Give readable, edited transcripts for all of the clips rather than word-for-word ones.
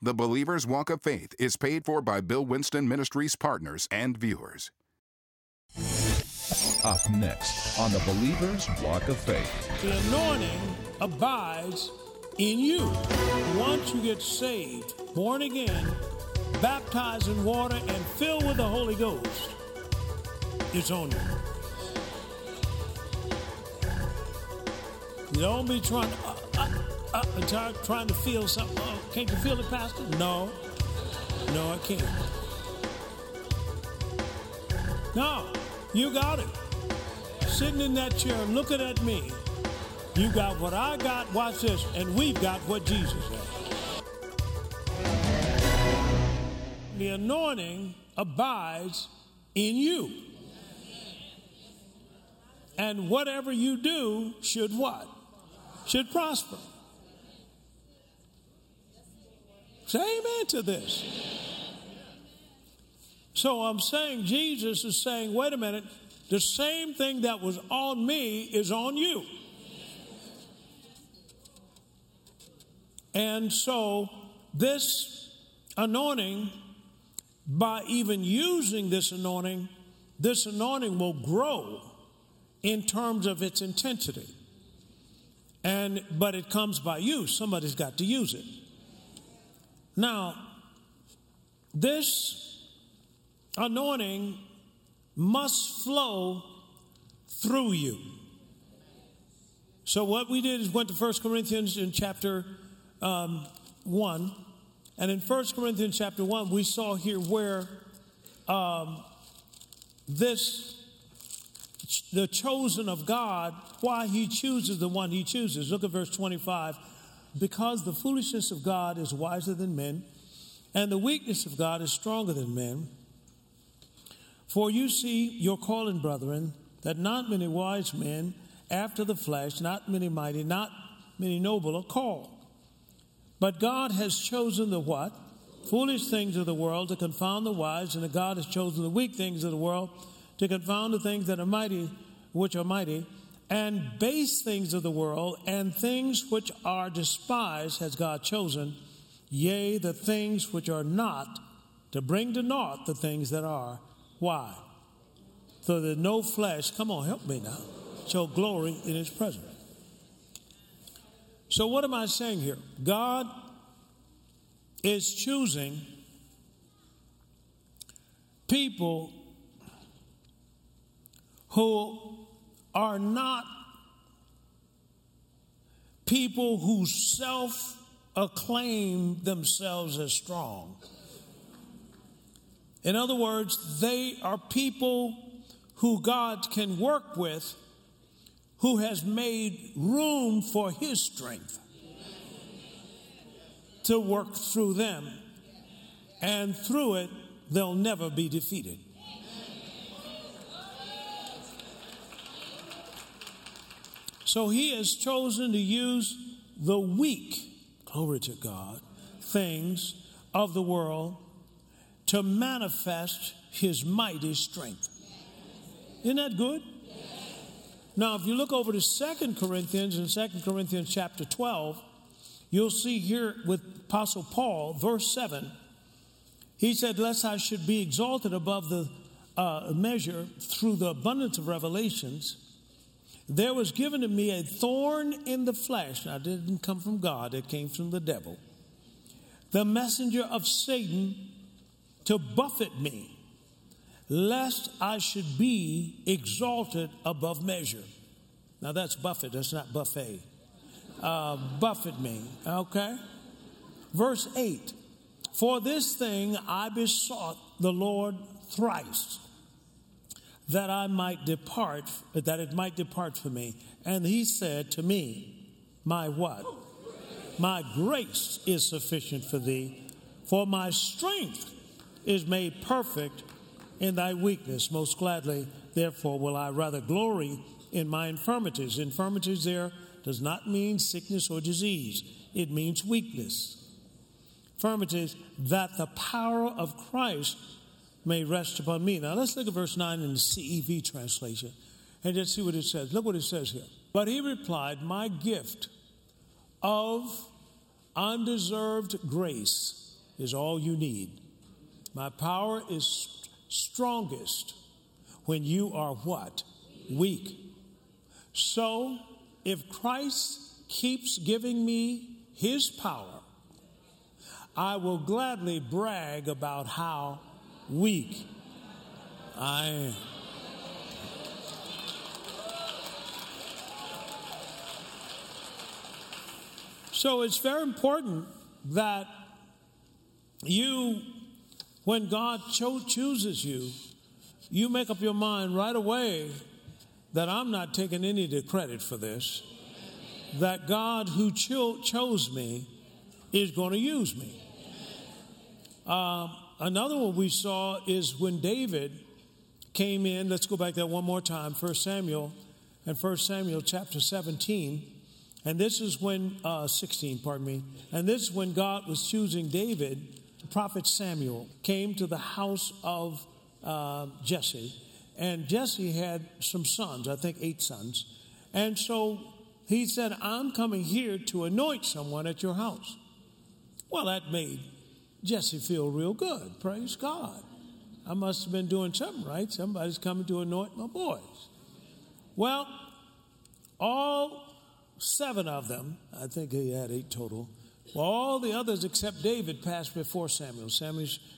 The Believer's Walk of Faith is paid for by Bill Winston Ministries partners and viewers. Up next on the Believer's Walk of Faith. The anointing abides in you. Once you get saved, born again, baptized in water, and filled with the Holy Ghost, it's on you. Don't be trying to, trying to feel something. Oh, can't you feel it, Pastor? No, I can't. No, you got it. Sitting in that chair, looking at me. You got what I got, watch this, and we've got what Jesus has. The anointing abides in you. And whatever you do should what? Should prosper. Say amen to this. So I'm saying Jesus is saying, wait a minute, the same thing that was on me is on you. And so this anointing, by even using this anointing will grow in terms of its intensity. But it comes by use. Somebody's got to use it. Now, this anointing must flow through you. So what we did is went to 1 Corinthians in chapter 1. And in 1 Corinthians chapter 1, we saw here where the chosen of God, why he chooses the one he chooses. Look at verse 25. Because the foolishness of God is wiser than men, and the weakness of God is stronger than men. For you see your calling, brethren, that not many wise men after the flesh, not many mighty, not many noble are called. But God has chosen the what? Foolish things of the world to confound the wise, and God has chosen the weak things of the world to confound the things that are mighty, which are mighty, and base things of the world, and things which are despised has God chosen, yea, the things which are not, to bring to naught the things that are. Why? So that no flesh, come on, help me now, show glory in his presence. So what am I saying here? God is choosing people who are not people who self-acclaim themselves as strong. In other words, they are people who God can work with, who has made room for his strength to work through them. And through it, they'll never be defeated. So he has chosen to use the weak, glory to God, things of the world to manifest his mighty strength. Isn't that good? Now, if you look over to 2 Corinthians, in 2 Corinthians chapter 12, you'll see here with Apostle Paul, verse 7, he said, lest I should be exalted above the measure through the abundance of revelations, there was given to me a thorn in the flesh. Now, it didn't come from God. It came from the devil. The messenger of Satan to buffet me, lest I should be exalted above measure. Now, that's buffet. That's not buffet. Buffet me. Okay. Verse 8. For this thing I besought the Lord thrice, that it might depart from me. And he said to me, my what? My grace is sufficient for thee, for my strength is made perfect in thy weakness. Most gladly, therefore, will I rather glory in my infirmities. Infirmities there does not mean sickness or disease. It means weakness. Infirmities, that the power of Christ may rest upon me. Now, let's look at verse 9 in the CEV translation and just see what it says. Look what it says here. But he replied, my gift of undeserved grace is all you need. My power is strongest when you are what? Weak. So if Christ keeps giving me his power, I will gladly brag about how weak I am. So it's very important that you, when God chooses you, you make up your mind right away that I'm not taking any of the credit for this, that God who chose me is going to use me. Another one we saw is when David came in. Let's go back there one more time, 1 Samuel and 1 Samuel chapter 17. And this is when, 16, pardon me. And this is when God was choosing David. The prophet Samuel came to the house of Jesse. And Jesse had some sons, I think 8 sons. And so he said, I'm coming here to anoint someone at your house. Well, that made Jesse feel real good. Praise God. I must have been doing something right. Somebody's coming to anoint my boys. Well, all 7 of them, I think he had 8 total. Well, all the others except David passed before Samuel.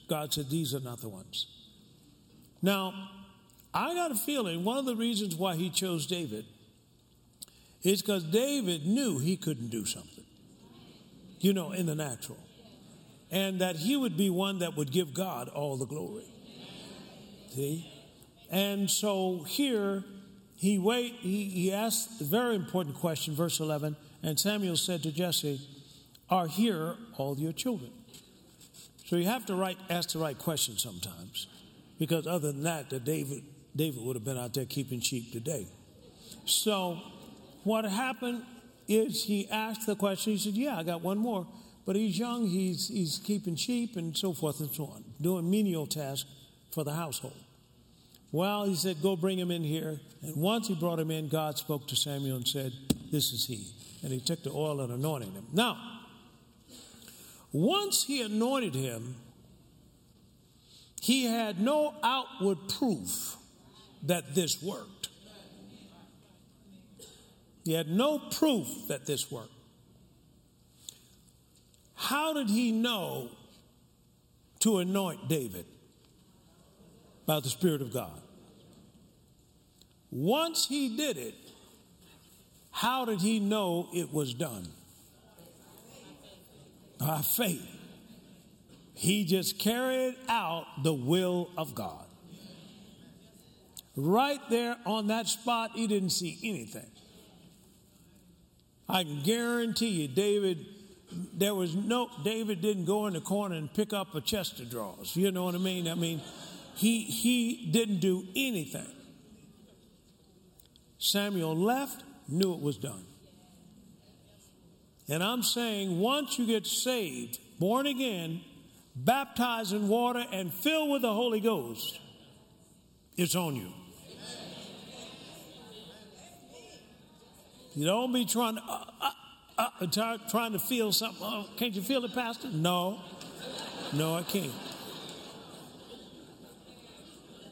God said, these are not the ones. Now, I got a feeling one of the reasons why he chose David is because David knew he couldn't do something, you know, in the natural, and that he would be one that would give God all the glory. See? And so here, he asked a very important question, verse 11, and Samuel said to Jesse, are here all your children? So you have to ask the right question sometimes, because other than that, David would have been out there keeping sheep today. So what happened is he asked the question. He said, yeah, I got one more, but he's young, he's keeping sheep and so forth and so on, doing menial tasks for the household. Well, he said, go bring him in here. And once he brought him in, God spoke to Samuel and said, this is he. And he took the oil and anointed him. Now, once he anointed him, he had no outward proof that this worked. He had no proof that this worked. How did he know to anoint David? By the Spirit of God. Once he did it, how did he know it was done? By faith. He just carried out the will of God. Right there on that spot, he didn't see anything. I can guarantee you, David didn't go in the corner and pick up a chest of drawers. You know what I mean? He didn't do anything. Samuel left, knew it was done. And I'm saying once you get saved, born again, baptized in water and filled with the Holy Ghost, it's on you. You don't be trying to feel something. Oh, can't you feel it, Pastor? No, I can't.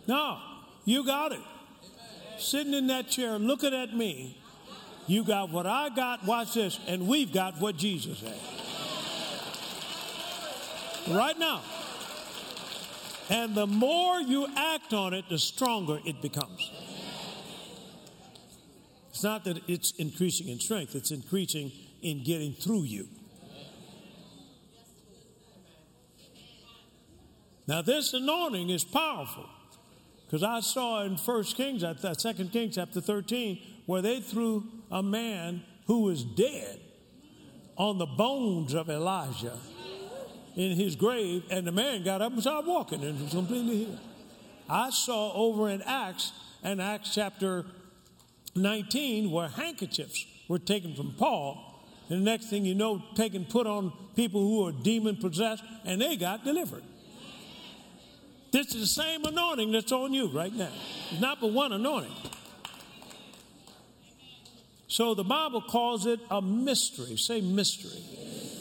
No, you got it. Sitting in that chair looking at me, you got what I got, watch this, and we've got what Jesus had. Right now. And the more you act on it, the stronger it becomes. It's not that it's increasing in strength, it's increasing in getting through you. Now this anointing is powerful. Because I saw in 2 Kings chapter 13, where they threw a man who was dead on the bones of Elijah in his grave, and the man got up and started walking and was completely healed. I saw over in Acts chapter 19, where handkerchiefs were taken from Paul, and the next thing you know, put on people who were demon-possessed, and they got delivered. This is the same anointing that's on you right now. It's not but one anointing. So the Bible calls it a mystery. Say mystery.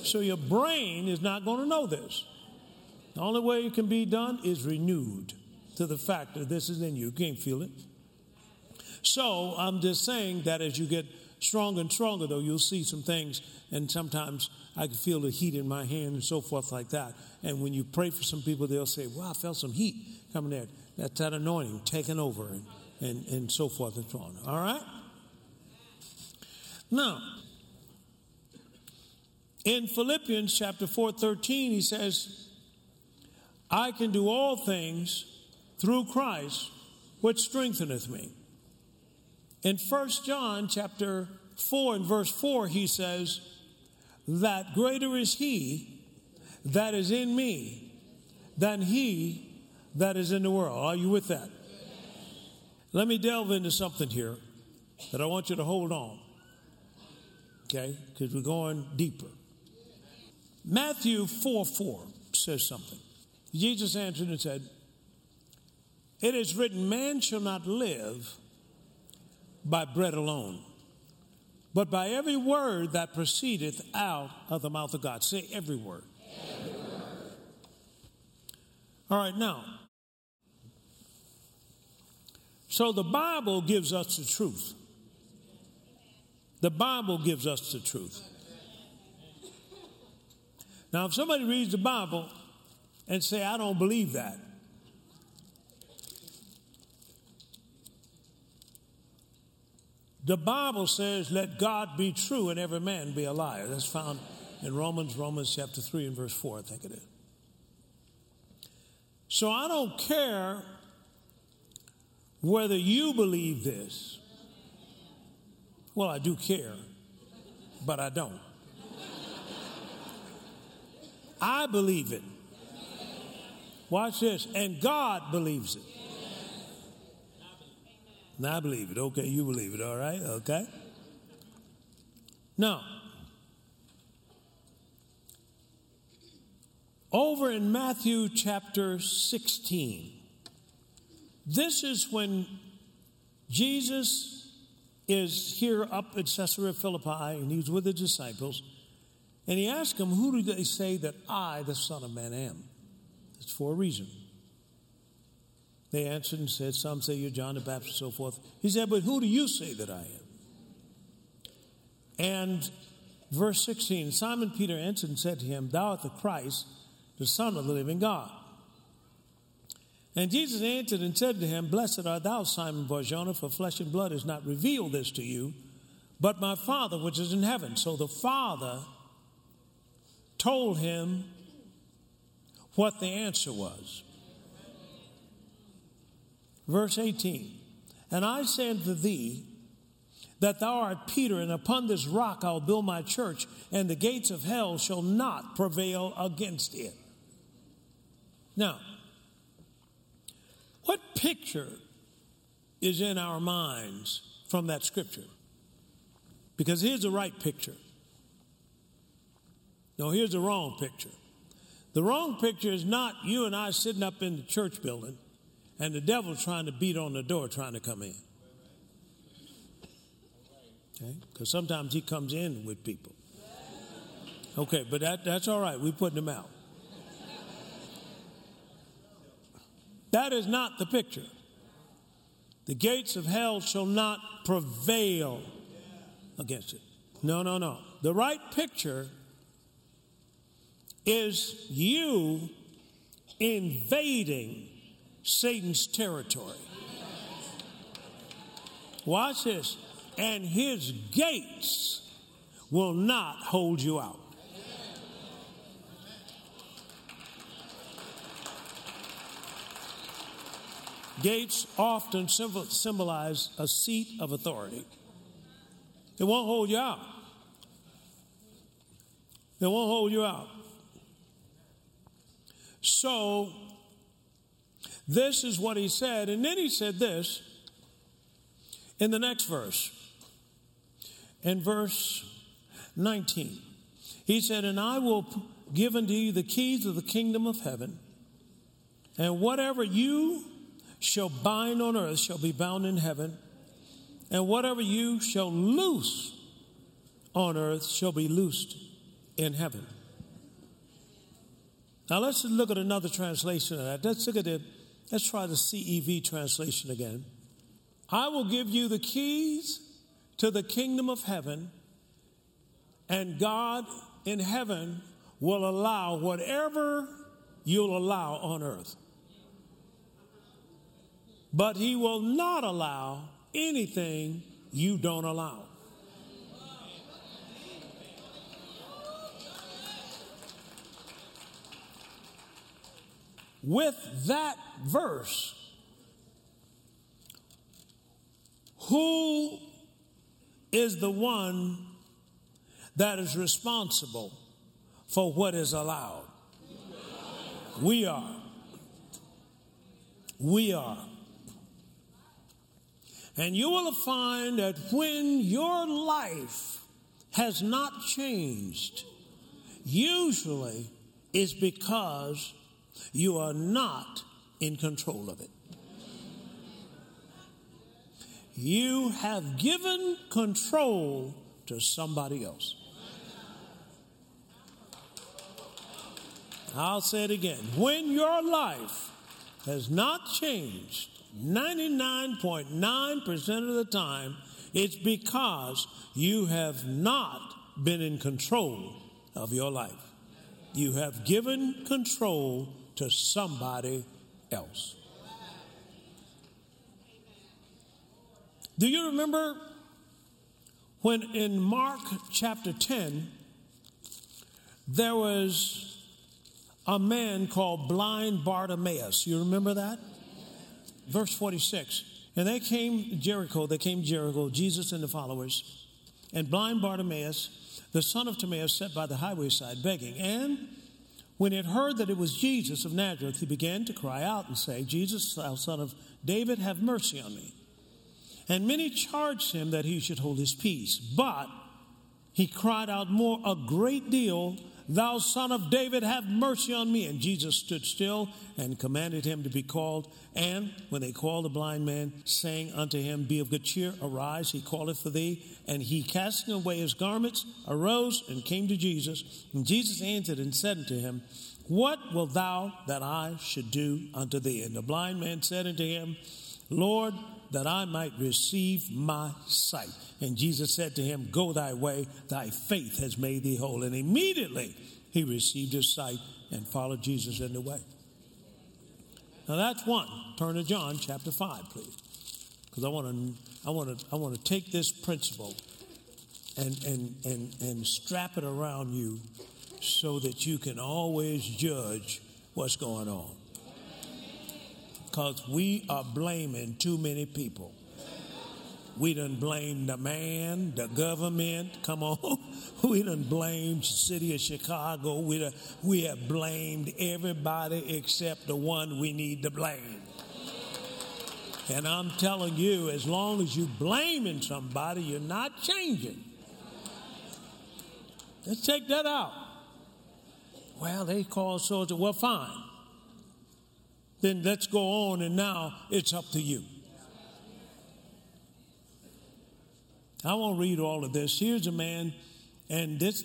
So your brain is not going to know this. The only way it can be done is renewed to the fact that this is in you. You can't feel it. So I'm just saying that as you get stronger and stronger, though, you'll see some things, and sometimes I can feel the heat in my hand and so forth like that. And when you pray for some people, they'll say, well, I felt some heat coming there. That's that anointing taking over and so forth and so on. All right? Now, in Philippians chapter 4:13, he says, I can do all things through Christ, which strengtheneth me. In 1 John chapter 4 and verse 4, he says, that greater is he that is in me than he that is in the world. Are you with that? Yes. Let me delve into something here that I want you to hold on. Okay? Because we're going deeper. Matthew 4:4 says something. Jesus answered and said, it is written, man shall not live by bread alone, but by every word that proceedeth out of the mouth of God. Say every word. Every word. All right, now. So the Bible gives us the truth. The Bible gives us the truth. Now, if somebody reads the Bible and say, I don't believe that, the Bible says, let God be true and every man be a liar. That's found in Romans chapter 3 and verse 4, I think it is. So I don't care whether you believe this. Well, I do care, but I don't. I believe it. Watch this. And God believes it. Now I believe it. Okay, you believe it. All right, okay. Now, over in Matthew chapter 16, this is when Jesus is here up at Caesarea Philippi, and he's with the disciples, and he asked them, who do they say that I, the Son of Man, am? It's for a reason. They answered and said, some say you're John the Baptist and so forth. He said, but who do you say that I am? And verse 16, Simon Peter answered and said to him, thou art the Christ, the Son of the living God. And Jesus answered and said to him, blessed art thou, Simon Bar-Jonah, for flesh and blood has not revealed this to you, but my Father which is in heaven. So the Father told him what the answer was. Verse 18, and I say unto thee that thou art Peter, and upon this rock I'll build my church, and the gates of hell shall not prevail against it. Now, what picture is in our minds from that scripture? Because here's the right picture. No, here's the wrong picture. The wrong picture is not you and I sitting up in the church building and the devil trying to beat on the door, trying to come in. Okay? Because sometimes he comes in with people. Okay, but that's all right. We're putting him out. That is not the picture. The gates of hell shall not prevail against it. No. The right picture is you invading Satan's territory. Watch this. And his gates will not hold you out. Gates often symbolize a seat of authority. It won't hold you out. It won't hold you out. So, this is what he said. And then he said this in the next verse. In verse 19, he said, and I will give unto you the keys of the kingdom of heaven, and whatever you shall bind on earth shall be bound in heaven, and whatever you shall loose on earth shall be loosed in heaven. Now let's look at another translation of that. Let's try the CEV translation again. I will give you the keys to the kingdom of heaven, and God in heaven will allow whatever you'll allow on earth. But he will not allow anything you don't allow. With that verse, who is the one that is responsible for what is allowed? We are. We are. And you will find that when your life has not changed, usually it's because you are not in control of it. You have given control to somebody else. I'll say it again. When your life has not changed, 99.9% of the time, it's because you have not been in control of your life. You have given control to somebody else. Do you remember when in Mark chapter 10, there was a man called blind Bartimaeus? You remember that? Verse 46, and they came to Jericho. Jesus and the followers, and blind Bartimaeus, the son of Timaeus, sat by the highway side begging. And when he had heard that it was Jesus of Nazareth, he began to cry out and say, Jesus, thou son of David, have mercy on me. And many charged him that he should hold his peace. But he cried out a great deal, thou son of David, have mercy on me. And Jesus stood still and commanded him to be called. And when they called the blind man, saying unto him, be of good cheer, arise, he calleth for thee. And he, casting away his garments, arose and came to Jesus. And Jesus answered and said unto him, what wilt thou that I should do unto thee? And the blind man said unto him, Lord, that I might receive my sight. And Jesus said to him, go thy way, thy faith has made thee whole. And immediately he received his sight and followed Jesus in the way. Now that's one. Turn to John chapter 5, please. Because I want to take this principle and strap it around you so that you can always judge what's going on. Because we are blaming too many people. We done blamed the man, the government. Come on. We done blamed the city of Chicago. We have blamed everybody except the one we need to blame. And I'm telling you, as long as you're blaming somebody, you're not changing. Let's take that out. Well, they call soldier. Well, fine. Then let's go on, and now it's up to you. I won't read all of this. Here's a man, and this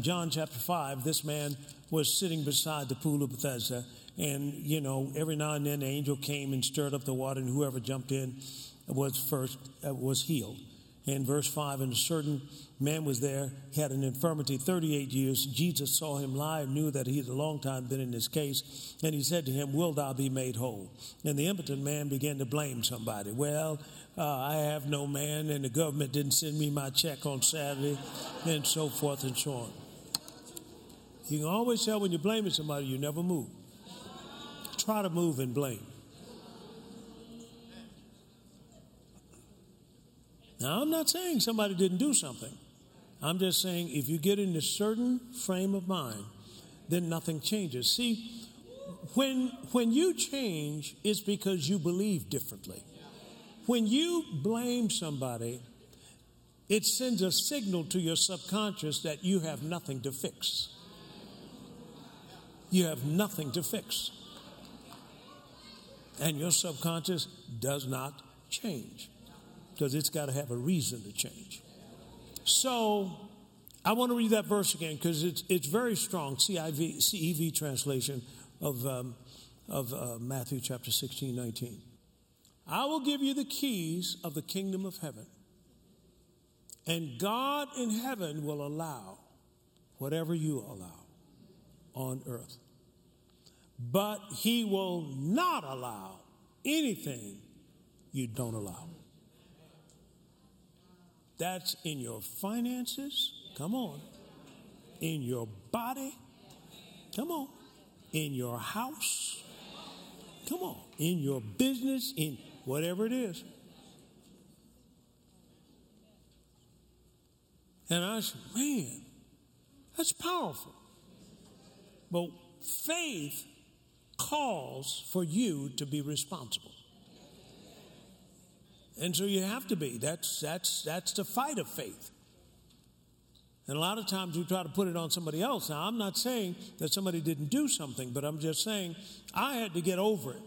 John chapter 5, this man was sitting beside the pool of Bethesda, and, you know, every now and then the angel came and stirred up the water, and whoever jumped in was first was healed. In verse 5, and a certain man was there, had an infirmity 38 years. Jesus saw him lie and knew that he had a long time been in this case. And he said to him, will thou be made whole? And the impotent man began to blame somebody. Well, I have no man, and the government didn't send me my check on Saturday, and so forth and so on. You can always tell when you're blaming somebody, you never move. Try to move and blame. Now, I'm not saying somebody didn't do something. I'm just saying if you get in a certain frame of mind, then nothing changes. See, when you change, it's because you believe differently. When you blame somebody, it sends a signal to your subconscious that you have nothing to fix. You have nothing to fix. And your subconscious does not change. Because it's got to have a reason to change. So I want to read that verse again because it's very strong. CEV translation of Matthew chapter 16, 19. I will give you the keys of the kingdom of heaven, and God in heaven will allow whatever you allow on earth. But he will not allow anything you don't allow. That's in your finances. Come on. In your body. Come on. In your house. Come on. In your business. In whatever it is. And I said, man, that's powerful. But faith calls for you to be responsible. And so you have to be. That's the fight of faith. And a lot of times we try to put it on somebody else. Now, I'm not saying that somebody didn't do something, but I'm just saying I had to get over it.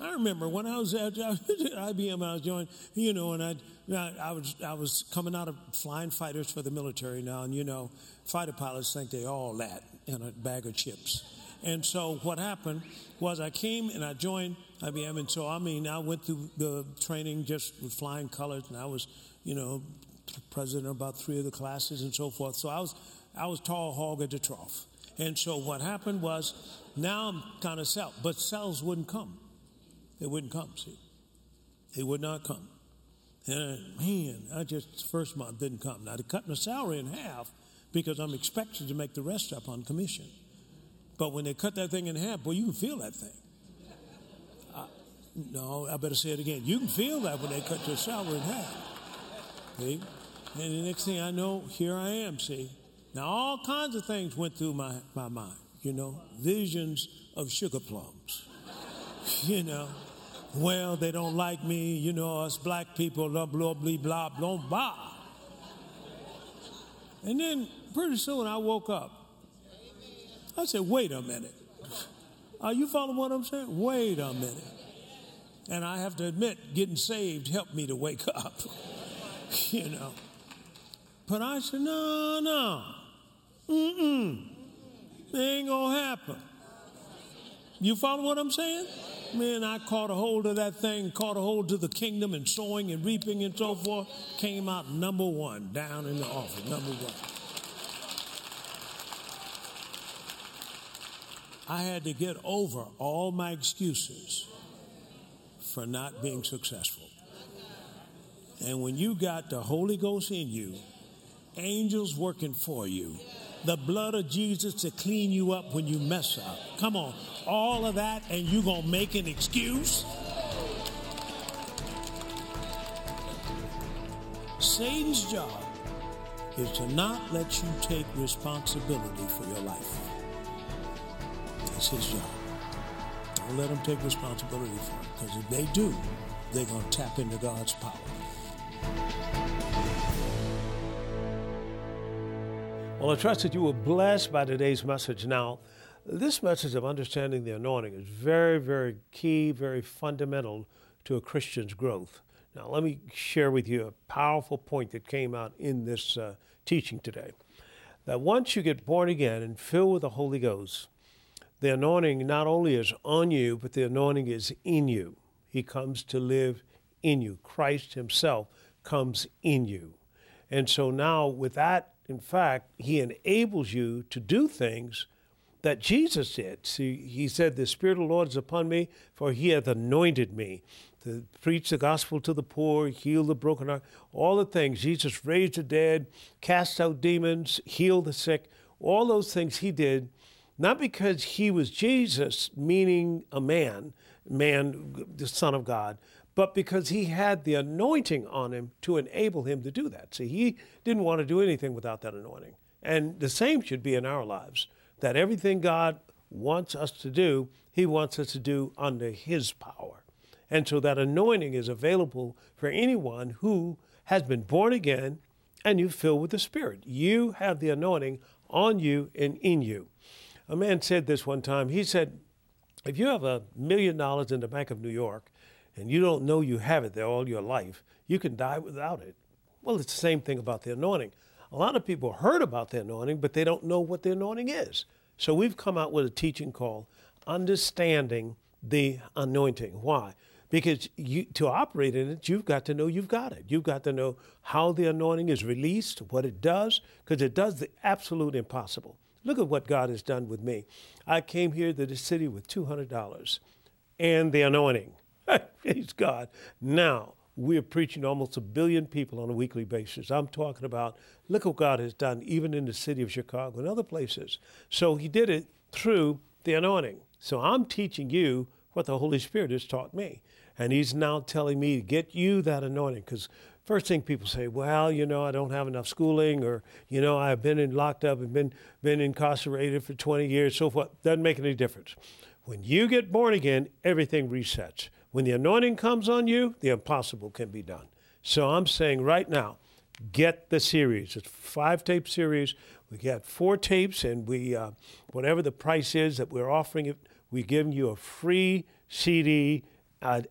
I remember when I was at IBM, and I was doing, you know, and I was coming out of flying fighters for the military now, and, you know, fighter pilots think they all that in a bag of chips. And so what happened was I came and I joined IBM, and so, I mean, I went through the training just with flying colors, and I was, you know, president of about three of the classes and so forth. So I was tall hog at the trough. And so what happened was now I'm kind of sell, but cells wouldn't come. They wouldn't come, see. They would not come. And first month didn't come. Now, they cut my salary in half because I'm expected to make the rest up on commission. But when they cut that thing in half, boy, you can feel that thing. I better say it again. You can feel that when they cut your salary in half. See? And the next thing I know, here I am, see. Now, all kinds of things went through my mind, you know. Visions of sugar plums. You know, well, they don't like me, you know, us black people, blah, blah, blah, blah, blah, blah. And then pretty soon I woke up. I said, wait a minute. Are you following what I'm saying? Wait a minute. And I have to admit, getting saved helped me to wake up, you know. But I said, it ain't going to happen. You follow what I'm saying? Man, I caught a hold of that thing, caught a hold of the kingdom and sowing and reaping and so forth. Came out number one down in the office, number one. I had to get over all my excuses for not being successful. And when you got the Holy Ghost in you, angels working for you, the blood of Jesus to clean you up when you mess up. Come on. All of that, and you going to make an excuse? Satan's job is to not let you take responsibility for your life. That's his job. Don't let them take responsibility for it, because if they do, they're going to tap into God's power. Well, I trust that you were blessed by today's message. Now, this message of understanding the anointing is very, very key, very fundamental to a Christian's growth. Now, let me share with you a powerful point that came out in this teaching today. That once you get born again and filled with the Holy Ghost, the anointing not only is on you, but the anointing is in you. He comes to live in you. Christ himself comes in you. And so now with that, in fact, he enables you to do things that Jesus did. See, he said, the Spirit of the Lord is upon me, for he hath anointed me to preach the gospel to the poor, heal the brokenhearted, all the things. Jesus raised the dead, cast out demons, healed the sick, all those things he did, not because he was Jesus, meaning a man, the Son of God, but because he had the anointing on him to enable him to do that. See, he didn't want to do anything without that anointing. And the same should be in our lives, that everything God wants us to do, he wants us to do under his power. And so that anointing is available for anyone who has been born again and you filled with the Spirit. You have the anointing on you and in you. A man said this one time. He said, if you have $1 million in the Bank of New York, and you don't know you have it there all your life, you can die without it. Well, it's the same thing about the anointing. A lot of people heard about the anointing, but they don't know what the anointing is. So we've come out with a teaching called Understanding the Anointing. Why? Because to operate in it, you've got to know you've got it. You've got to know how the anointing is released, what it does, because it does the absolute impossible. Look at what God has done with me. I came here to the city with $200 and the anointing. Praise God. Now, we're preaching to almost 1 billion people on a weekly basis. I'm talking about, look what God has done, even in the city of Chicago and other places. So he did it through the anointing. So I'm teaching you what the Holy Spirit has taught me. And he's now telling me to get you that anointing. Because first thing people say, well, you know, I don't have enough schooling, or, you know, I've been locked up and been incarcerated for 20 years, so forth. Doesn't make any difference. When you get born again, everything resets. When the anointing comes on you, the impossible can be done. So I'm saying right now, get the series. It's a 5-tape series. We got 4 tapes, and we whatever the price is that we're offering it, we're giving you a free CD as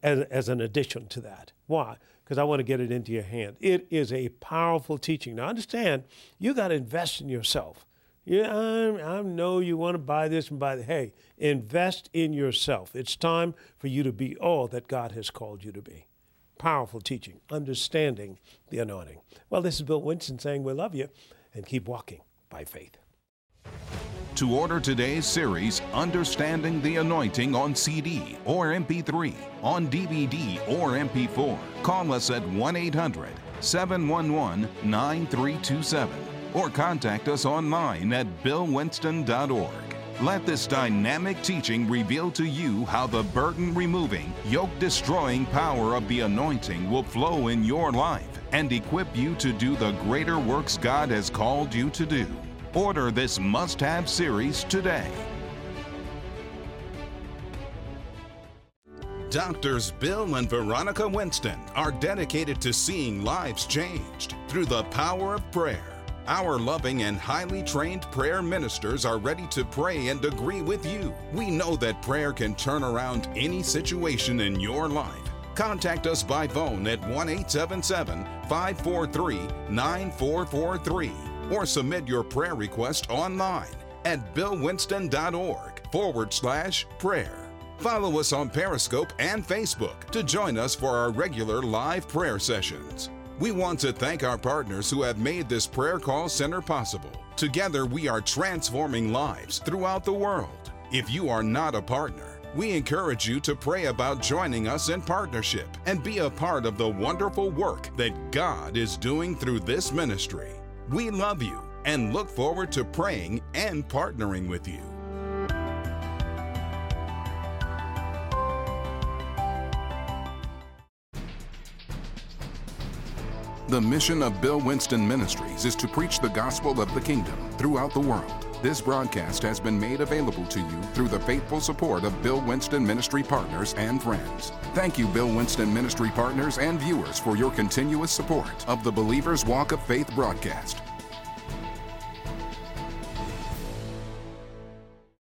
an addition to that. Why? Because I want to get it into your hand. It is a powerful teaching. Now, understand, you got to invest in yourself. Yeah, I know you want to buy this and buy that. Hey, invest in yourself. It's time for you to be all that God has called you to be. Powerful teaching, Understanding the Anointing. Well, this is Bill Winston saying we love you and keep walking by faith. To order today's series, Understanding the Anointing, on CD or MP3, on DVD or MP4, call us at 1-800-711-9327 or contact us online at billwinston.org. Let this dynamic teaching reveal to you how the burden-removing, yoke-destroying power of the anointing will flow in your life and equip you to do the greater works God has called you to do. Order this must-have series today. Doctors Bill and Veronica Winston are dedicated to seeing lives changed through the power of prayer. Our loving and highly trained prayer ministers are ready to pray and agree with you. We know that prayer can turn around any situation in your life. Contact us by phone at 1-877-543-9443. Or submit your prayer request online at billwinston.org/prayer. Follow us on Periscope and Facebook to join us for our regular live prayer sessions. We want to thank our partners who have made this Prayer Call Center possible. Together, we are transforming lives throughout the world. If you are not a partner, we encourage you to pray about joining us in partnership and be a part of the wonderful work that God is doing through this ministry. We love you and look forward to praying and partnering with you. The mission of Bill Winston Ministries is to preach the gospel of the kingdom throughout the world. This broadcast has been made available to you through the faithful support of Bill Winston Ministry partners and friends. Thank you, Bill Winston Ministry partners and viewers, for your continuous support of the Believer's Walk of Faith broadcast.